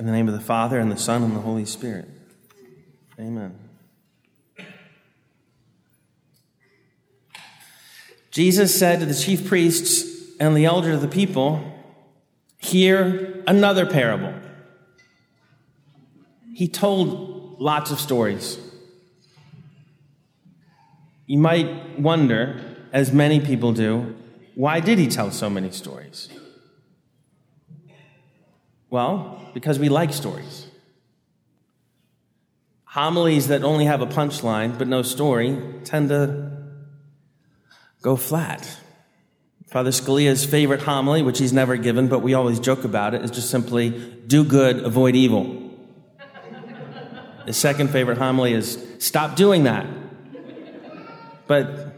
In the name of the Father, and the Son, and the Holy Spirit. Amen. Jesus said to the chief priests and the elder of the people, "Hear another parable." He told lots of stories. You might wonder, as many people do, why did he tell so many stories? Well, because we like stories. Homilies that only have a punchline but no story tend to go flat. Father Scalia's favorite homily, which he's never given, but we always joke about it, is just simply, "Do good, avoid evil." His second favorite homily is, "Stop doing that." But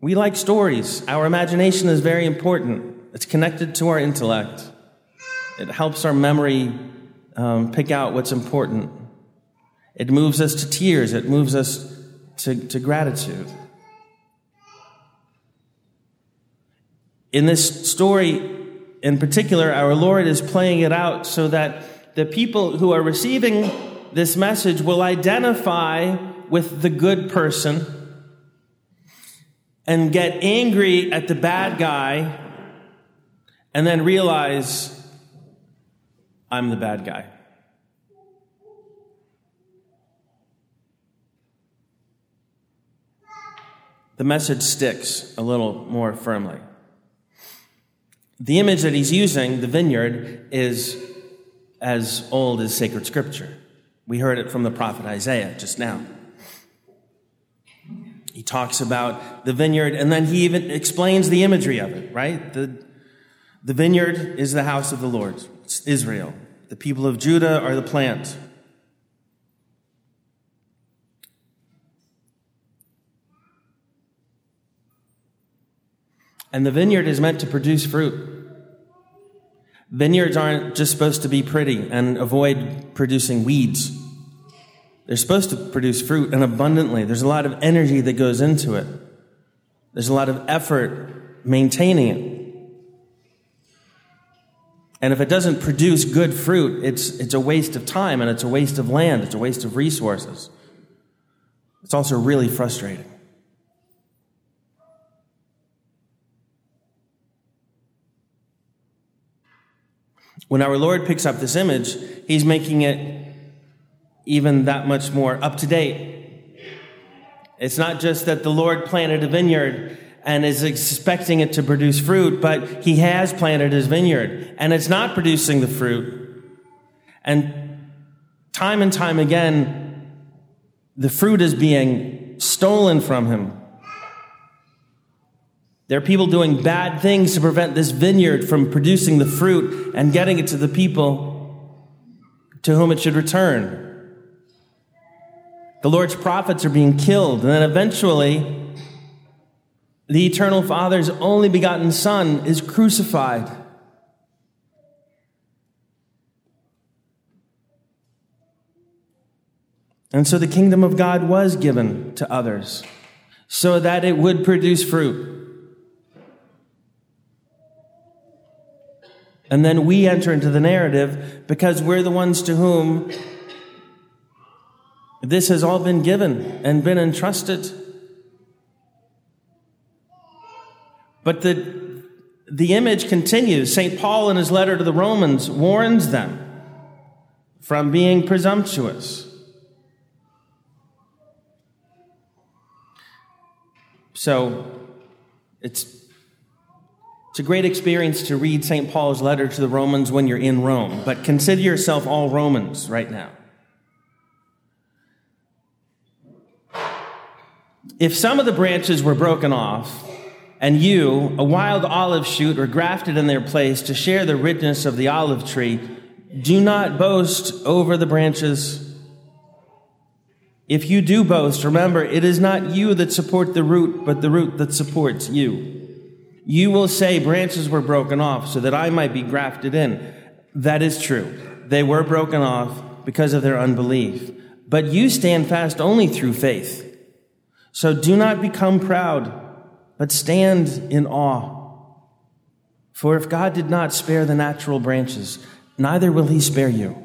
we like stories. Our imagination is very important. It's connected to our intellect. It helps our memory pick out what's important. It moves us to tears. It moves us to gratitude. In this story in particular, our Lord is playing it out so that the people who are receiving this message will identify with the good person and get angry at the bad guy and then realize, I'm the bad guy. The message sticks a little more firmly. The image that he's using, the vineyard, is as old as sacred scripture. We heard it from the prophet Isaiah just now. He talks about the vineyard, and then he even explains the imagery of it, right? The vineyard is the house of the Lord. It's Israel. The people of Judah are the plant. And the vineyard is meant to produce fruit. Vineyards aren't just supposed to be pretty and avoid producing weeds. They're supposed to produce fruit, and abundantly. There's a lot of energy that goes into it. There's a lot of effort maintaining it. And if it doesn't produce good fruit, it's a waste of time, and it's a waste of land. It's a waste of resources. It's also really frustrating. When our Lord picks up this image, he's making it even that much more up to date. It's not just that the Lord planted a vineyard and is expecting it to produce fruit, but he has planted his vineyard and it's not producing the fruit. And time again, the fruit is being stolen from him. There are people doing bad things to prevent this vineyard from producing the fruit and getting it to the people to whom it should return. The Lord's prophets are being killed, and then eventually the eternal Father's only begotten Son is crucified. And so the kingdom of God was given to others so that it would produce fruit. And then we enter into the narrative because we're the ones to whom this has all been given and been entrusted. But the image continues. St. Paul, in his letter to the Romans, warns them from being presumptuous. So it's a great experience to read St. Paul's letter to the Romans when you're in Rome. But consider yourself all Romans right now. If some of the branches were broken off, and you, a wild olive shoot, were grafted in their place to share the richness of the olive tree, do not boast over the branches. If you do boast, remember, it is not you that support the root, but the root that supports you. You will say, branches were broken off so that I might be grafted in. That is true. They were broken off because of their unbelief. But you stand fast only through faith. So do not become proud, but stand in awe. For if God did not spare the natural branches, neither will he spare you.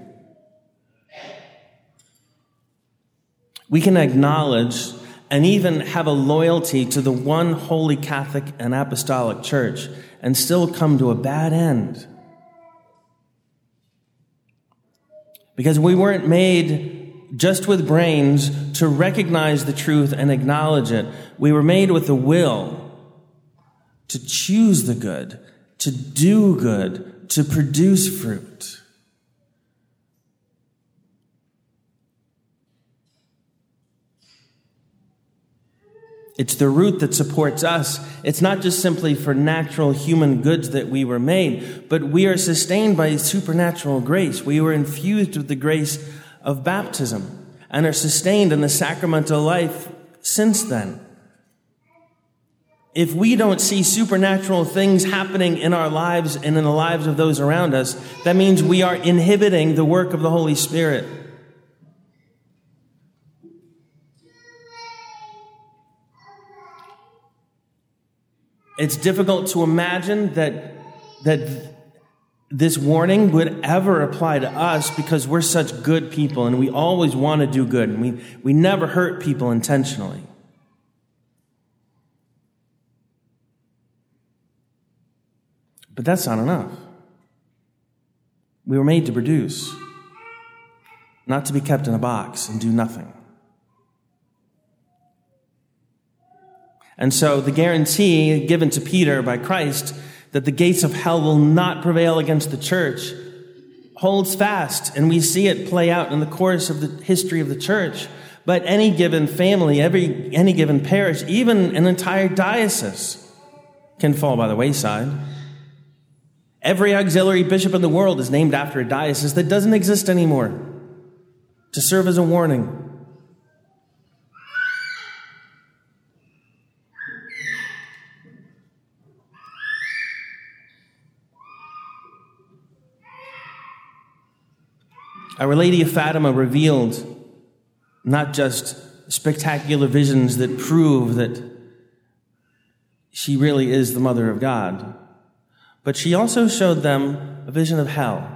We can acknowledge and even have a loyalty to the one holy Catholic and Apostolic Church and still come to a bad end. Because we weren't made just with brains to recognize the truth and acknowledge it. We were made with the will to choose the good, to do good, to produce fruit. It's the root that supports us. It's not just simply for natural human goods that we were made, but we are sustained by supernatural grace. We were infused with the grace of baptism and are sustained in the sacramental life since then. If we don't see supernatural things happening in our lives and in the lives of those around us, that means we are inhibiting the work of the Holy Spirit. It's difficult to imagine that this warning would ever apply to us because we're such good people and we always want to do good and we never hurt people intentionally. But that's not enough. We were made to produce, not to be kept in a box and do nothing. And so the guarantee given to Peter by Christ that the gates of hell will not prevail against the church holds fast, and we see it play out in the course of the history of the church. But any given family, any given parish, even an entire diocese can fall by the wayside. Every auxiliary bishop in the world is named after a diocese that doesn't exist anymore to serve as a warning. Our Lady of Fatima revealed not just spectacular visions that prove that she really is the Mother of God, but she also showed them a vision of hell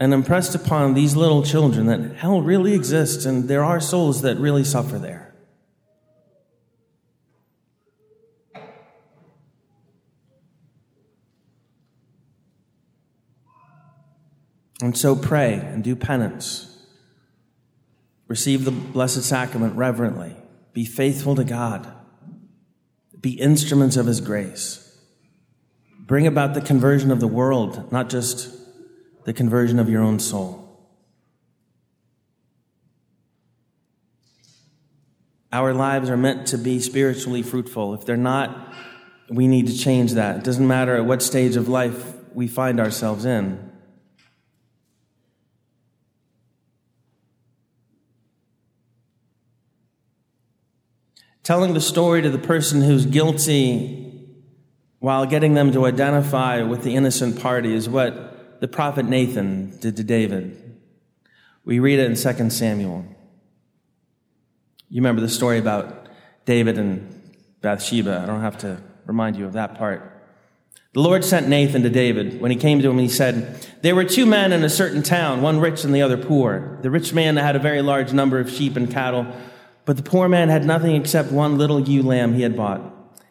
and impressed upon these little children that hell really exists and there are souls that really suffer there. And so pray and do penance. Receive the Blessed Sacrament reverently. Be faithful to God. Be instruments of His grace. Bring about the conversion of the world, not just the conversion of your own soul. Our lives are meant to be spiritually fruitful. If they're not, we need to change that. It doesn't matter at what stage of life we find ourselves in. Telling the story to the person who's guilty while getting them to identify with the innocent party is what the prophet Nathan did to David. We read it in 2 Samuel. You remember the story about David and Bathsheba. I don't have to remind you of that part. The Lord sent Nathan to David. When he came to him, he said, "There were two men in a certain town, one rich and the other poor. The rich man had a very large number of sheep and cattle, but the poor man had nothing except one little ewe lamb he had bought.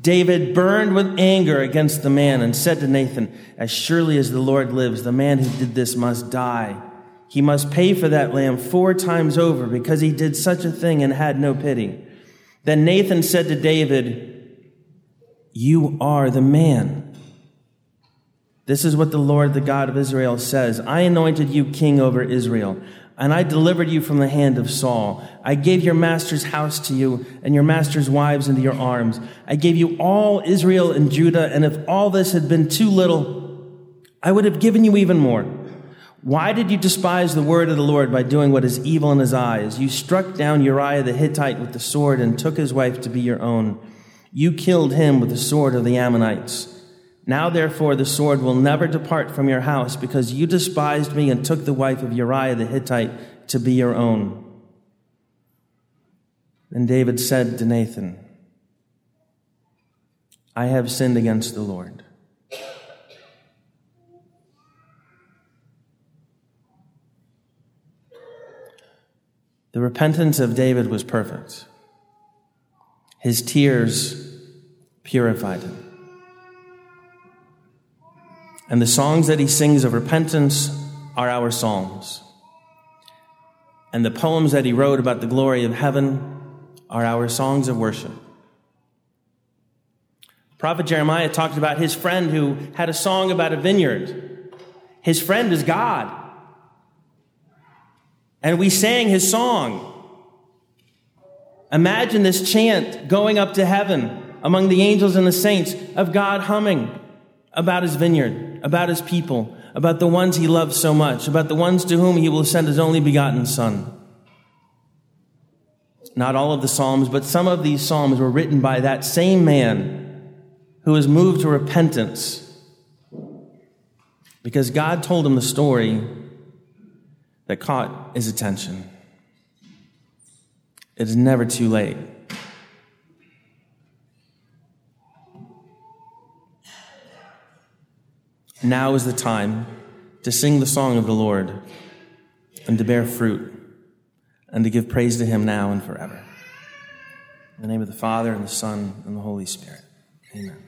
David burned with anger against the man and said to Nathan, 'As surely as the Lord lives, the man who did this must die. He must pay for that lamb 4 times over because he did such a thing and had no pity.' Then Nathan said to David, 'You are the man. This is what the Lord, the God of Israel, says. I anointed you king over Israel, and I delivered you from the hand of Saul. I gave your master's house to you and your master's wives into your arms. I gave you all Israel and Judah, and if all this had been too little, I would have given you even more. Why did you despise the word of the Lord by doing what is evil in his eyes? You struck down Uriah the Hittite with the sword and took his wife to be your own. You killed him with the sword of the Ammonites. Now, therefore, the sword will never depart from your house, because you despised me and took the wife of Uriah the Hittite to be your own." Then David said to Nathan, "I have sinned against the Lord." The repentance of David was perfect. His tears purified him. And the songs that he sings of repentance are our psalms. And the poems that he wrote about the glory of heaven are our songs of worship. Prophet Jeremiah talked about his friend who had a song about a vineyard. His friend is God. And we sang his song. Imagine this chant going up to heaven among the angels and the saints of God humming about his vineyard, about his people, about the ones he loves so much, about the ones to whom he will send his only begotten Son. Not all of the Psalms, but some of these Psalms were written by that same man who was moved to repentance because God told him the story that caught his attention. It is never too late. Now is the time to sing the song of the Lord and to bear fruit and to give praise to him now and forever. In the name of the Father, and the Son, and the Holy Spirit. Amen.